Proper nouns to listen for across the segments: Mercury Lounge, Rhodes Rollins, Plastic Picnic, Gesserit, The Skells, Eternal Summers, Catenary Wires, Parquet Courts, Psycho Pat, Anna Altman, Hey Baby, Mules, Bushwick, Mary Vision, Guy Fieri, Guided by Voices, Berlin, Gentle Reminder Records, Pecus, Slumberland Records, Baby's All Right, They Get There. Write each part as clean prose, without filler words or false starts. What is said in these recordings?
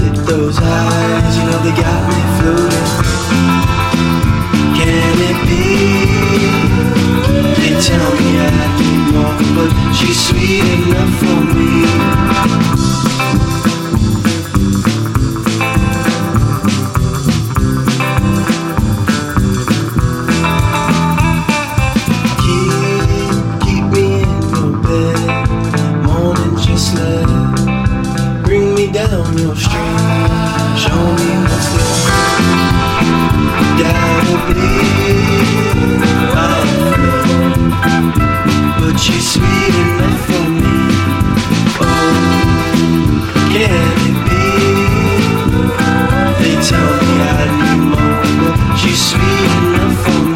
with those eyes, you know they got me floating. Can it be? They tell me I can walk, but she's sweet enough for me. Keep me in your bed, morning just left. Bring me down your street, show me what's left. Gotta be mine, but she's sweet enough for me. Oh, can it be? They tell me I need more, but she's sweet enough for me.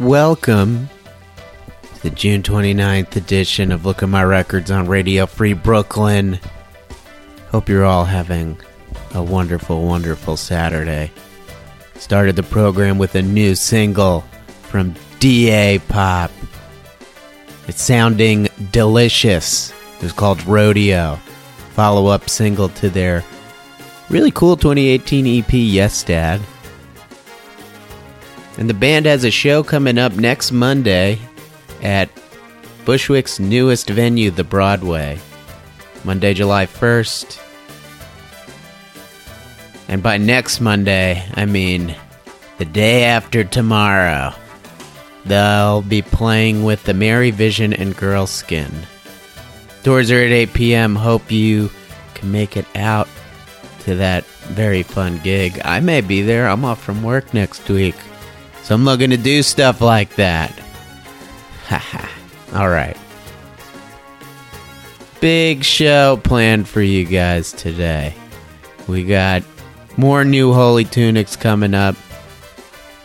Welcome to the June 29th edition of Look at My Records on Radio Free Brooklyn. Hope you're all having a wonderful, wonderful Saturday. Started the program with a new single from D.A. Pop. It's sounding delicious. It was called Rodeo. Follow-up single to their really cool 2018 EP, Yes Dad. And the band has a show coming up next Monday at Bushwick's newest venue, The Broadway. Monday, July 1st. And by next Monday, I mean the day after tomorrow. They'll be playing with the Mary Vision and Girl Skin. Doors are at 8 p.m. Hope you can make it out to that very fun gig. I may be there. I'm off from work next week, so I'm looking to do stuff like that. Haha. All right. Big show planned for you guys today. We got more new Holy Tunics coming up.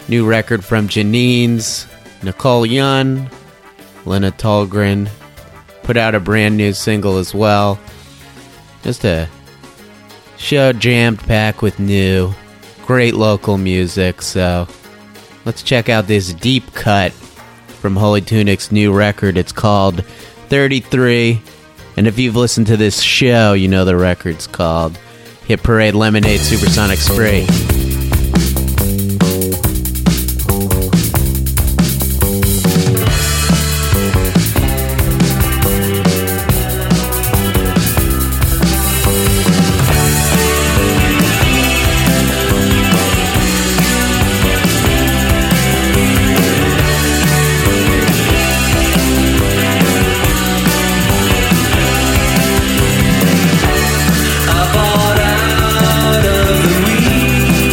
New record from Janine's, Nicole Young, Lena Tolgren. Put out a brand new single as well. Just a show jammed packed with new, great local music, so let's check out this deep cut from Holy Tunics' new record. It's called 33. And if you've listened to this show, you know the record's called Hit Parade Lemonade Supersonic Spree. I bought out of the weed.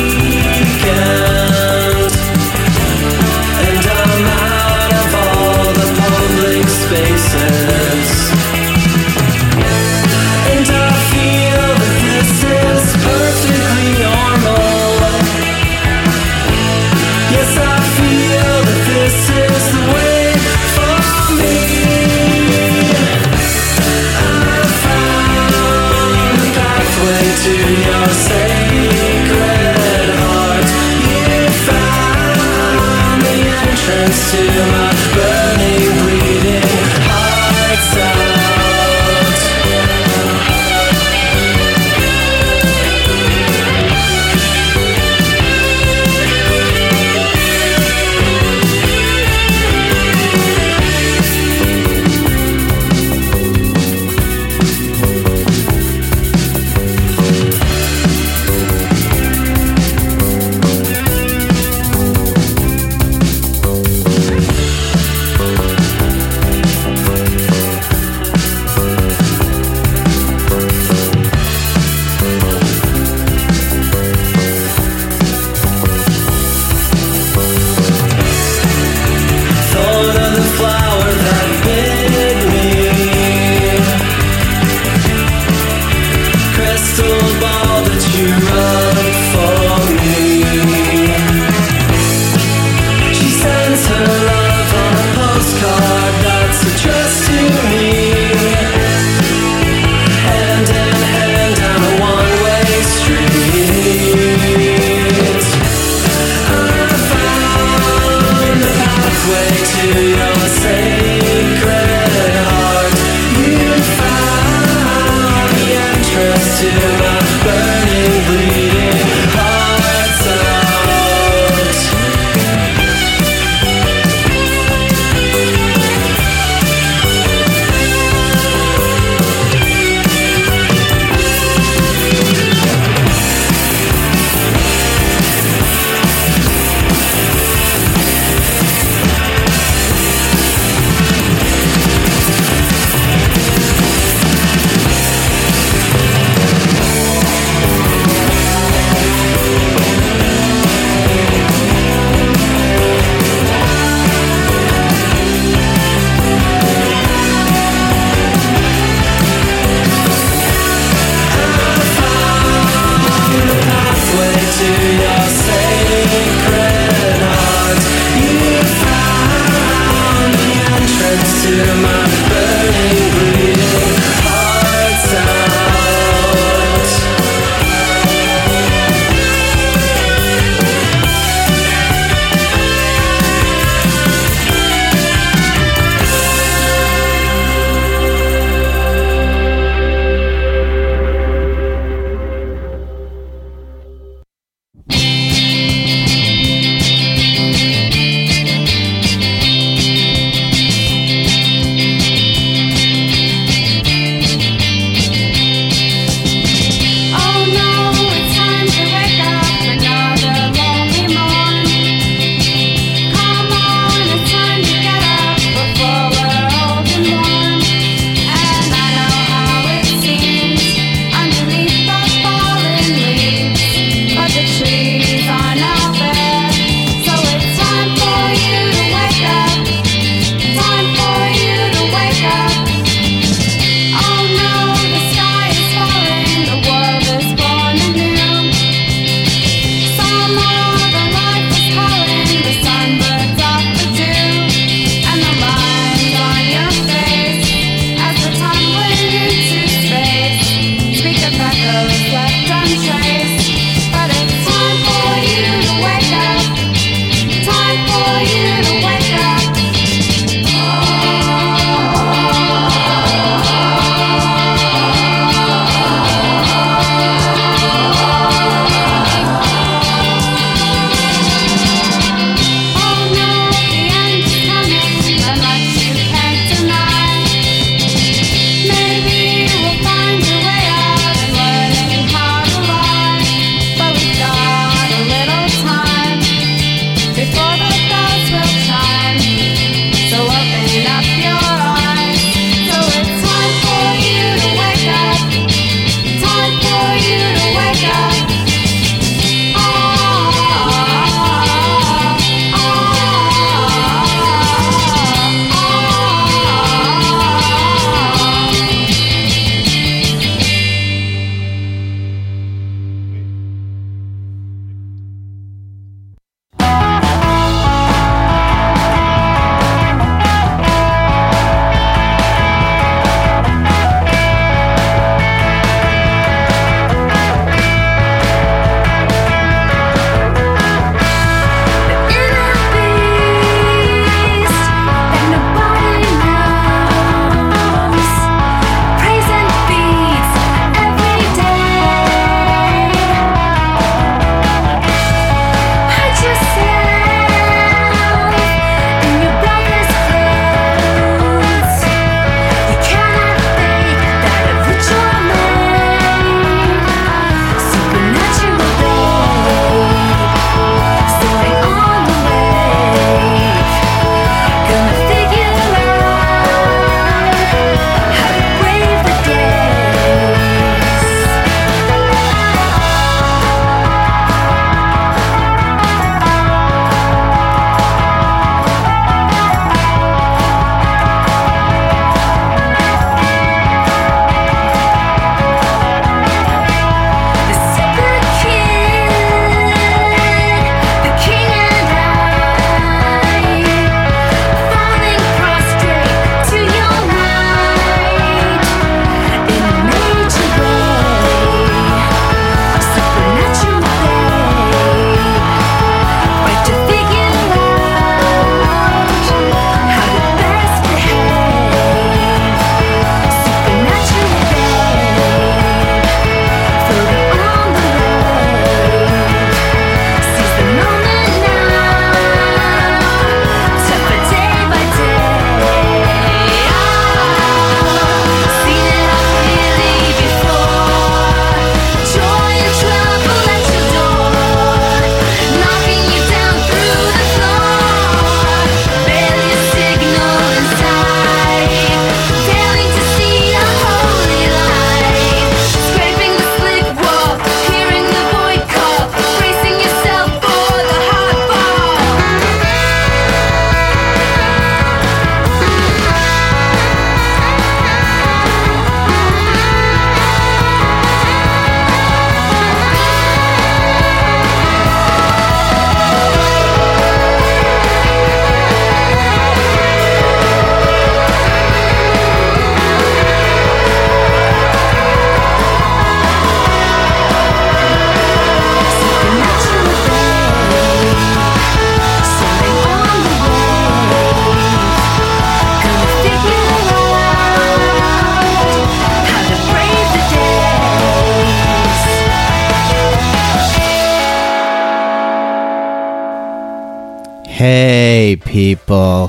Hey people,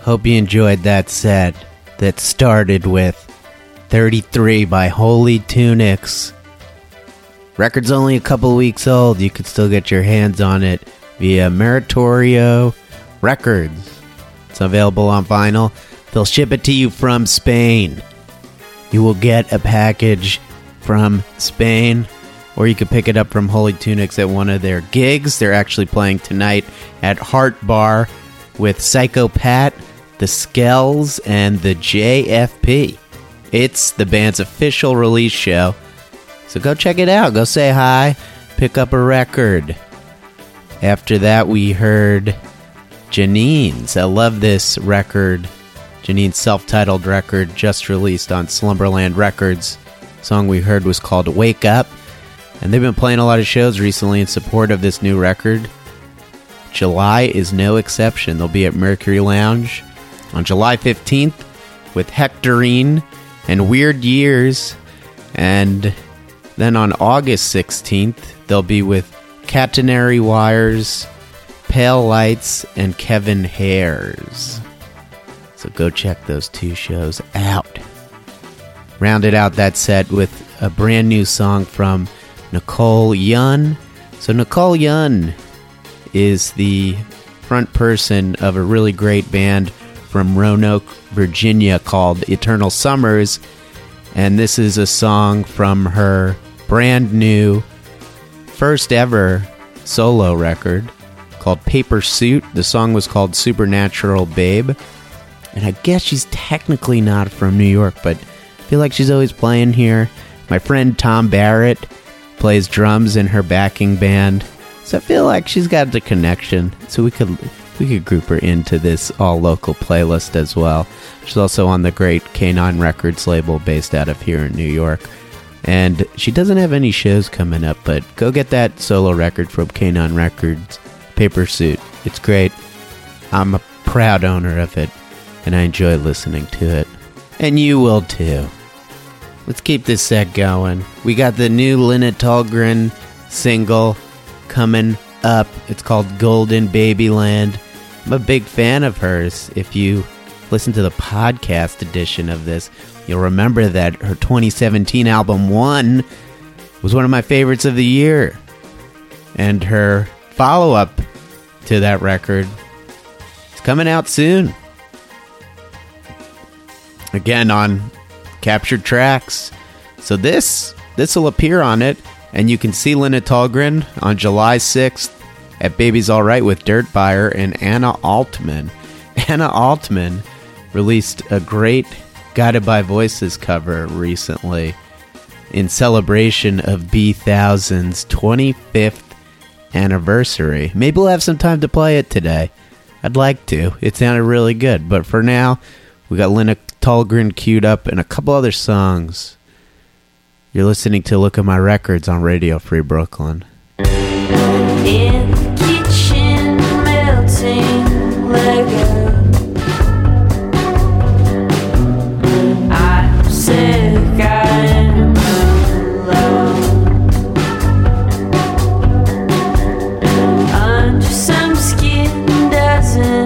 hope you enjoyed that set that started with 33 by Holy Tunics. Record's only a couple weeks old, you can still get your hands on it via Meritorio Records. It's available on vinyl, they'll ship it to you from Spain. You will get a package from Spain. Or you could pick it up from Holy Tunics at one of their gigs. They're actually playing tonight at Heart Bar with Psycho Pat, The Skells, and The JFP. It's the band's official release show. So go check it out. Go say hi. Pick up a record. After that, we heard Janine's. I love this record. Janine's self-titled record just released on Slumberland Records. The song we heard was called Wake Up. And they've been playing a lot of shows recently in support of this new record. July is no exception. They'll be at Mercury Lounge on July 15th with Hectorine and Weird Years. And then on August 16th, they'll be with Catenary Wires, Pale Lights, and Kevin Hares. So go check those two shows out. Rounded out that set with a brand new song from Nicole Young. So Nicole Young is the front person of a really great band from Roanoke, Virginia called Eternal Summers. And this is a song from her brand new, first ever solo record called Paper Suit. The song was called Supernatural Babe. And I guess she's technically not from New York, but I feel like she's always playing here. My friend Tom Barrett plays drums in her backing band, so I feel like she's got the connection, so we could group her into this all local playlist as well. She's also on the great K-9 Records label based out of here in New York, and she doesn't have any shows coming up, but go get that solo record from K-9 Records, Paper Suit. It's great. I'm a proud owner of it, and I enjoy listening to it, and you will too. Let's keep this set going. We got the new Lena Tolgren single coming up. It's called Golden Babyland. I'm a big fan of hers. If you listen to the podcast edition of this, you'll remember that her 2017 album, One, was one of my favorites of the year. And her follow-up to that record is coming out soon. Again, on Captured Tracks. So this will appear on it, and you can see Lena Tolgren on July 6th at Baby's All Right with Dirt Buyer and Anna Altman. Anna Altman released a great Guided by Voices cover recently in celebration of B-1000's 25th anniversary. Maybe we'll have some time to play it today. I'd like to. It sounded really good, but for now, we got Lena Tolgren queued up and a couple other songs. You're listening to Look at My Records on Radio Free Brooklyn. In the kitchen, melting Lego. I'm sick, I'm alone. Under some skin doesn't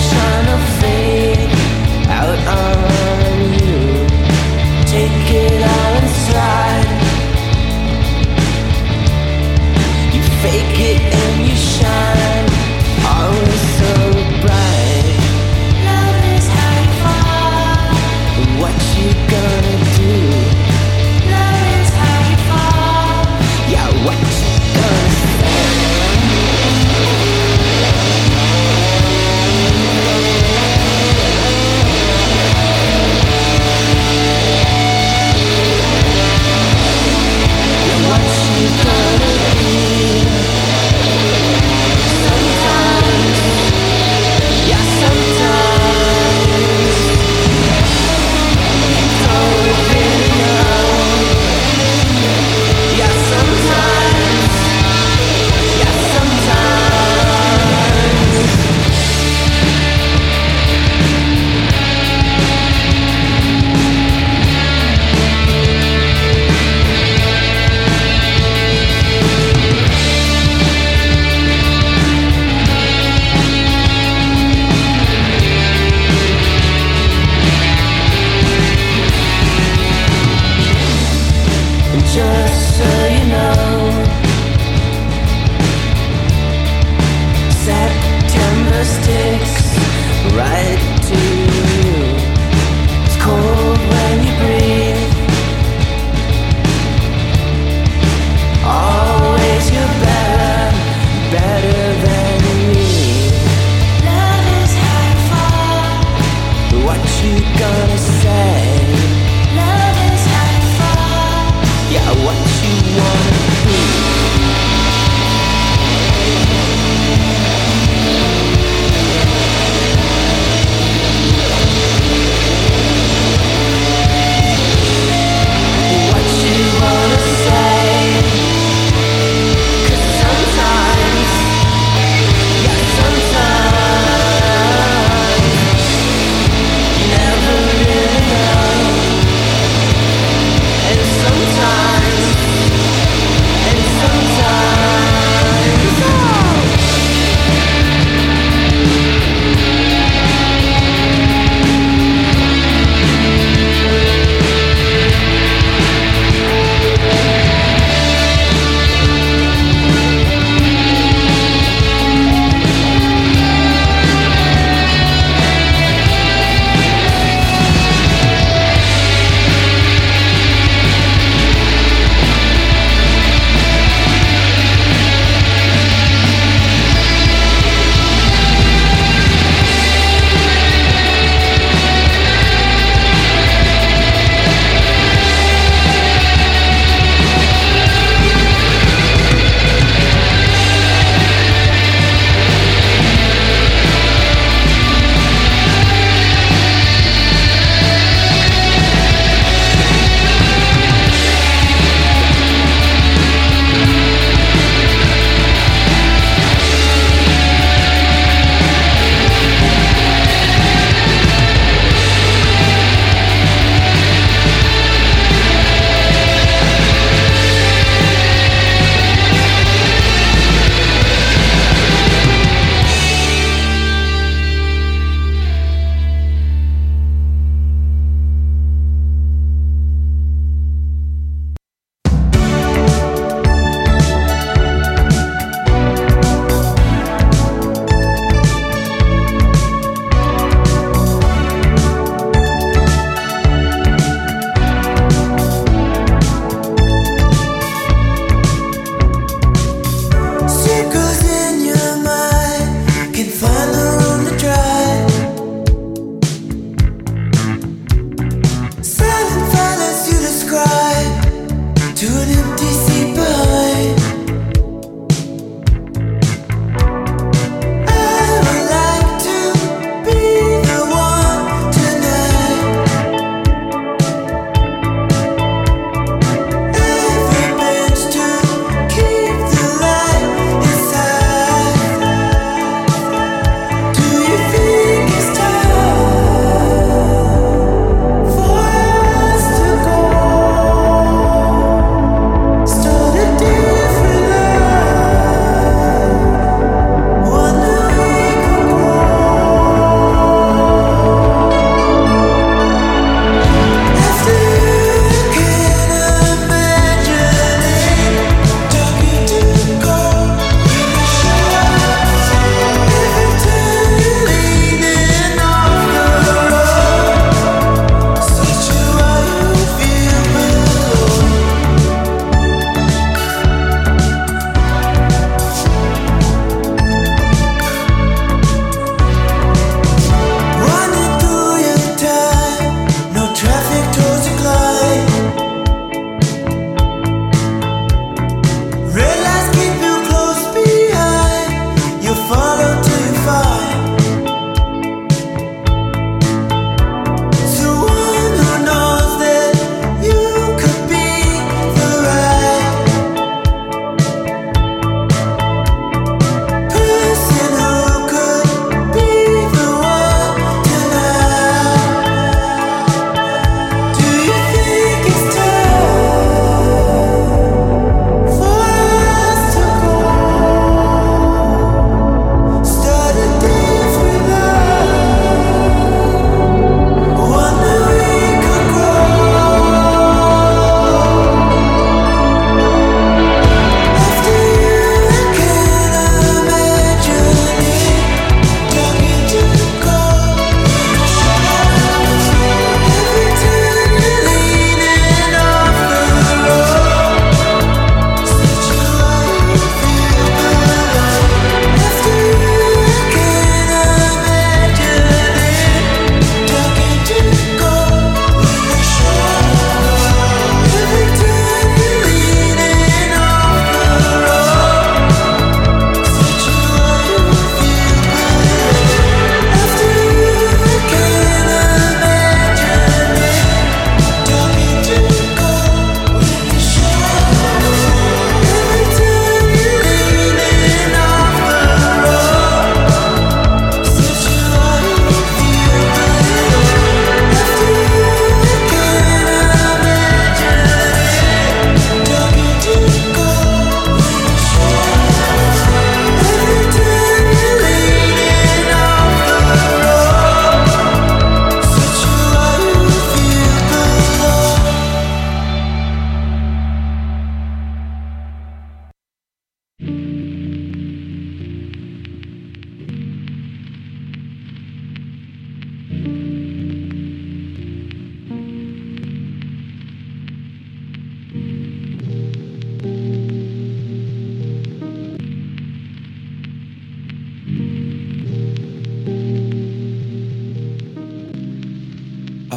Sometimes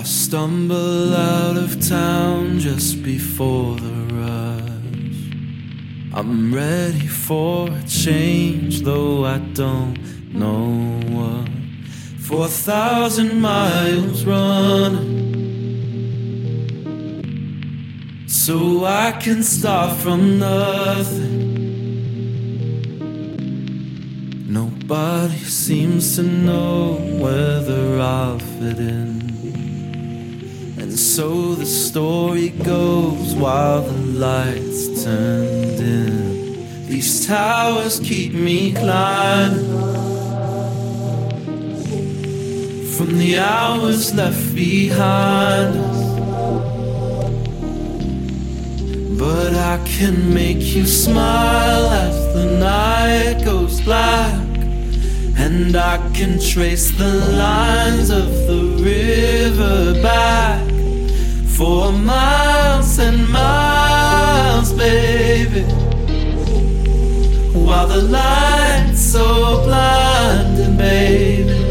I stumble out of town just before the rush. I'm ready for a change, though I don't know what. 4,000 miles running, so I can start from nothing. Nobody seems to know whether I'll fit in. And so the story goes while the lights turned in. These towers keep me climbing from the hours left behind us. But I can make you smile as the night goes black, and I can trace the lines of the river back for miles and miles, baby, while the light's so blinding, baby.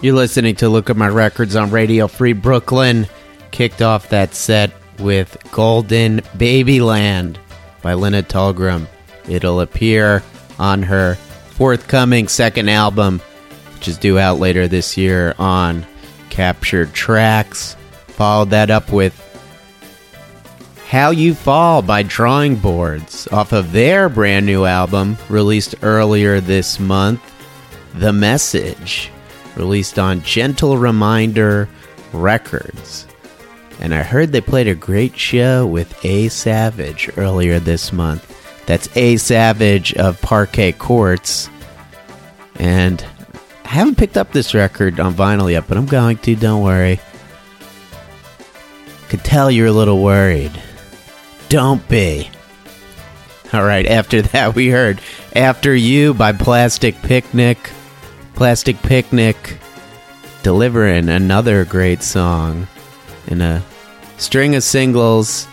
You're listening to Look at My Records on Radio Free Brooklyn. Kicked off that set with Golden Babyland by Lena Tolgren. It'll appear on her forthcoming second album, which is due out later this year on Captured Tracks. Followed that up with How You Fall by Drawing Boards off of their brand new album released earlier this month, The Message, released on Gentle Reminder Records. And I heard they played a great show with A. Savage earlier this month. That's A. Savage of Parquet Courts. And I haven't picked up this record on vinyl yet, but I'm going to, don't worry. Could tell you're a little worried. Don't be. All right, after that we heard After You by Plastic Picnic. Plastic Picnic delivering another great song in a string of singles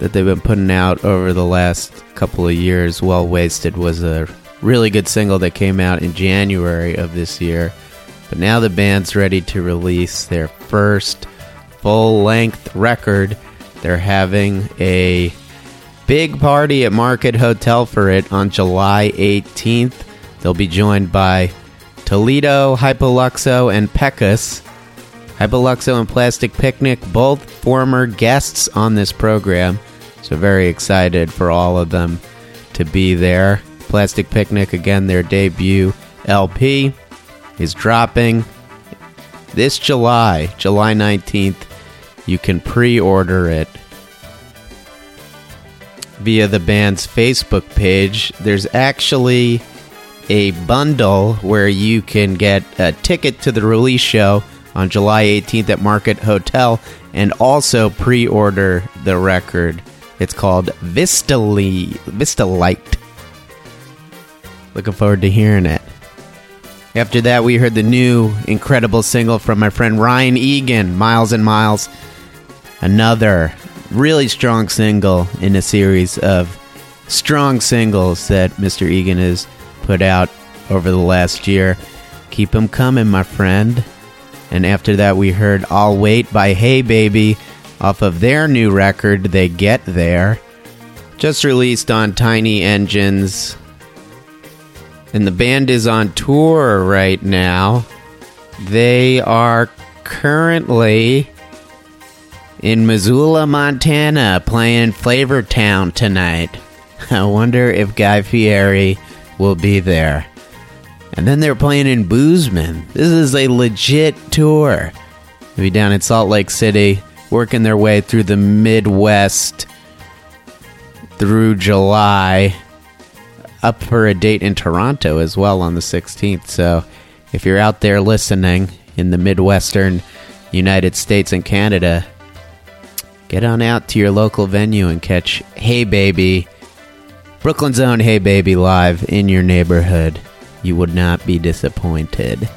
that they've been putting out over the last couple of years. Well Wasted was a really good single that came out in January of this year. But now the band's ready to release their first full-length record. They're having a big party at Market Hotel for it on July 18th. They'll be joined by Toledo, Hypoluxo, and Pecus. Hypoluxo and Plastic Picnic, both former guests on this program. So very excited for all of them to be there. Plastic Picnic, again, their debut LP is dropping this July, July 19th. You can pre-order it via the band's Facebook page. There's actually a bundle where you can get a ticket to the release show on July 18th at Market Hotel and also pre-order the record. It's called Vista Light. Looking forward to hearing it. After that, we heard the new incredible single from my friend Ryan Egan, Miles and Miles. Another really strong single in a series of strong singles that Mr. Egan is put out over the last year. Keep them coming, my friend. And after that, we heard I'll Wait by Hey Baby off of their new record, They Get There, just released on Tiny Engines. And the band is on tour right now. They are currently in Missoula, Montana, playing Flavortown tonight. I wonder if Guy Fieri will be there. And then they're playing in Bozeman. This is a legit tour. They'll be down in Salt Lake City, working their way through the Midwest through July. Up for a date in Toronto as well on the 16th. So if you're out there listening in the Midwestern United States and Canada, get on out to your local venue and catch Hey Baby, Brooklyn's own Hey Baby, live in your neighborhood. You would not be disappointed.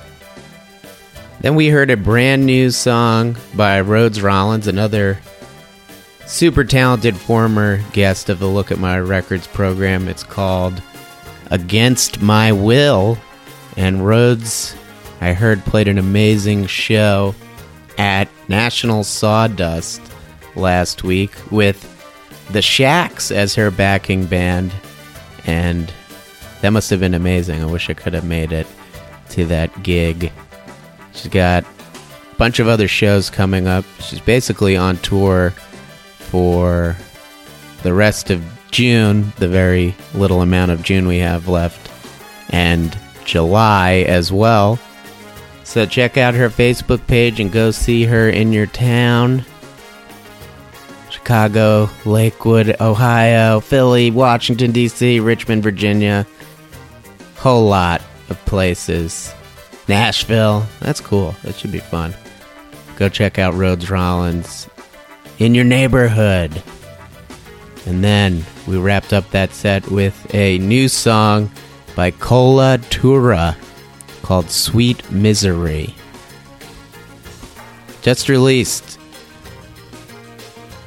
Then we heard a brand new song by Rhodes Rollins, another super talented former guest of the Look at My Records program. It's called Against My Will. And Rhodes, I heard, played an amazing show at National Sawdust last week with The Shacks as her backing band, and that must have been amazing. I wish I could have made it to that gig. She's got a bunch of other shows coming up. She's basically on tour for the rest of June, the very little amount of June we have left, and July as well. So check out her Facebook page and go see her in your town. Chicago, Lakewood, Ohio, Philly, Washington, D.C., Richmond, Virginia. Whole lot of places. Nashville. That's cool. That should be fun. Go check out Rhodes Rollins in your neighborhood. And then we wrapped up that set with a new song by Cola Tura called Sweet Misery. Just released.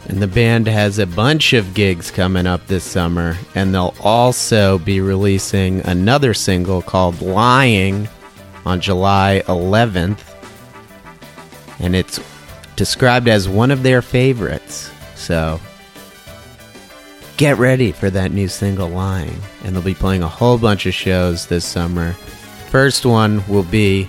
And the band has a bunch of gigs coming up this summer, and they'll also be releasing another single called Lying on July 11th, and it's described as one of their favorites. So get ready for that new single line, and they'll be playing a whole bunch of shows this summer. First one will be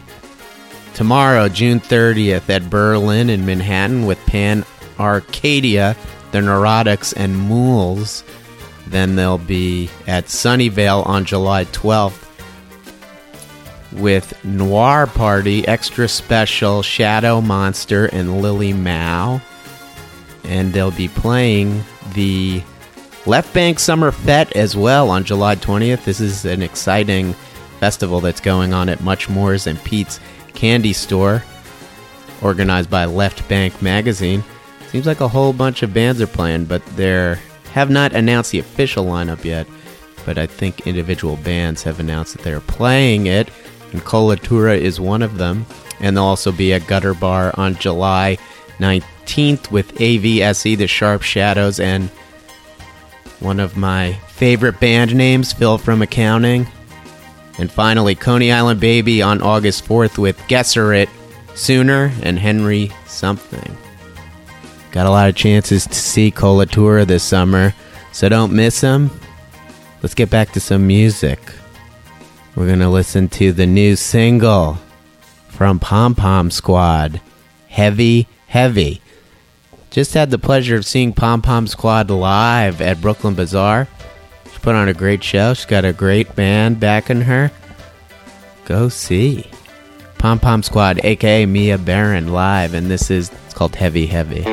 tomorrow, June 30th, at Berlin in Manhattan with Pan Arcadia, The Neurotics, and Mules. Then they'll be at Sunnyvale on July 12th with Noir Party, Extra Special, Shadow Monster, and Lily Mao. And they'll be playing the Left Bank Summer Fete as well on July 20th. This is an exciting festival that's going on at Much Moore's and Pete's Candy Store, organized by Left Bank Magazine. Seems like a whole bunch of bands are playing, but they're have not announced the official lineup yet, but I think individual bands have announced that they're playing it, and Cola Tura is one of them. And they'll also be at Gutter Bar on July 19th with AVSE, The Sharp Shadows, and one of my favorite band names, Phil from Accounting. And finally, Coney Island Baby on August 4th with Gesserit, Sooner, and Henry Something. Got a lot of chances to see Cola Tura this summer, so don't miss them. Let's get back to some music. We're going to listen to the new single from Pom Pom Squad, Heavy, Heavy. Just had the pleasure of seeing Pom Pom Squad live at Brooklyn Bazaar. She put on a great show. She's got a great band backing her. Go see Pom Pom Squad, a.k.a. Mia Baron, live, and this is, it's called Heavy, Heavy.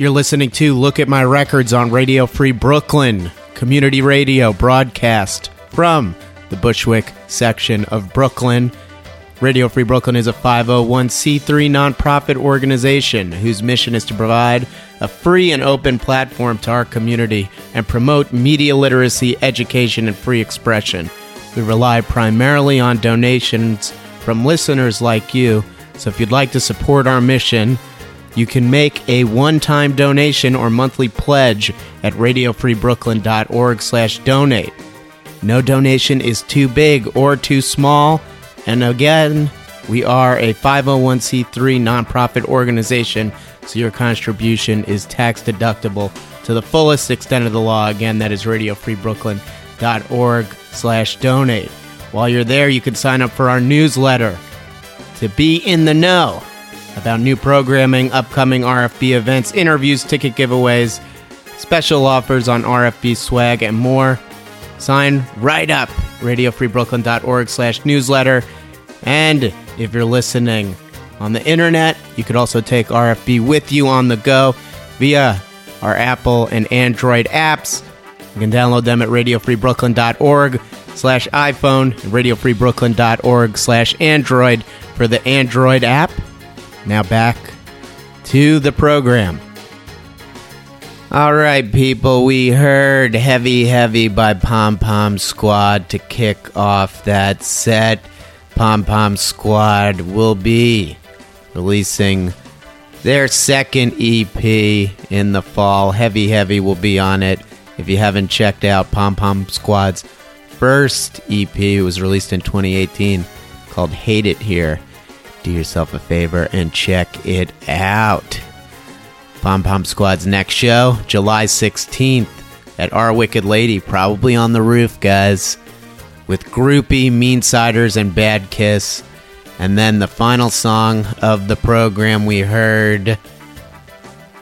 You're listening to Look at My Records on Radio Free Brooklyn, community radio broadcast from the Bushwick section of Brooklyn. Radio Free Brooklyn is a 501c3 nonprofit organization whose mission is to provide a free and open platform to our community and promote media literacy, education, and free expression. We rely primarily on donations from listeners like you, so if you'd like to support our mission, you can make a one-time donation or monthly pledge at radiofreebrooklyn.org/donate. No donation is too big or too small. And again, we are a 501c3 nonprofit organization, so your contribution is tax deductible to the fullest extent of the law. Again, that is radiofreebrooklyn.org/donate. While you're there, you can sign up for our newsletter to be in the know about new programming, upcoming RFB events, interviews, ticket giveaways, special offers on RFB swag, and more. Sign right up, radiofreebrooklyn.org/newsletter. And if you're listening on the internet, you could also take RFB with you on the go via our Apple and Android apps. You can download them at radiofreebrooklyn.org/iPhone and radiofreebrooklyn.org/Android for the Android app. Now back to the program. All right, people, we heard Heavy Heavy by Pom Pom Squad to kick off that set. Pom Pom Squad will be releasing their second EP in the fall. Heavy Heavy will be on it. If you haven't checked out Pom Pom Squad's first EP, it was released in 2018, called Hate It Here. Do yourself a favor and check it out. Pom Pom Squad's next show, July 16th at Our Wicked Lady, probably on the roof, guys, with Groupie, Meansiders, and Bad Kiss. And then the final song of the program, we heard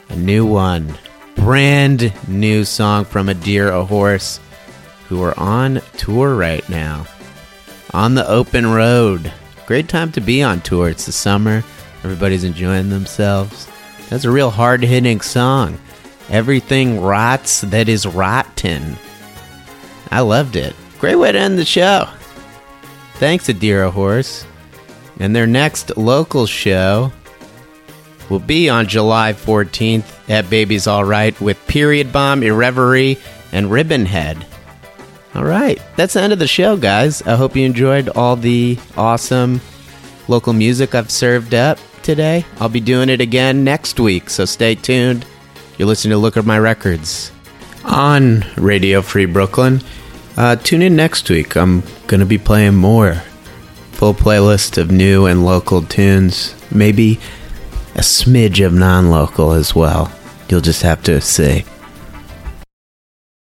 a new one, brand new song from A Deer, A Horse, who are on tour right now, on the open road. Great time to be on tour. It's the summer. Everybody's enjoying themselves. That's a real hard-hitting song. Everything rots that is rotten. I loved it. Great way to end the show. Thanks, A Deer, A Horse. And their next local show will be on July 14th at Baby's All Right with Period Bomb, Irreverie, and Ribbonhead. All right. That's the end of the show, guys. I hope you enjoyed all the awesome local music I've served up today. I'll be doing it again next week, so stay tuned. You're listening to Look at My Records on Radio Free Brooklyn. Tune in next week. I'm going to be playing more. Full playlist of new and local tunes. Maybe a smidge of non-local as well. You'll just have to see.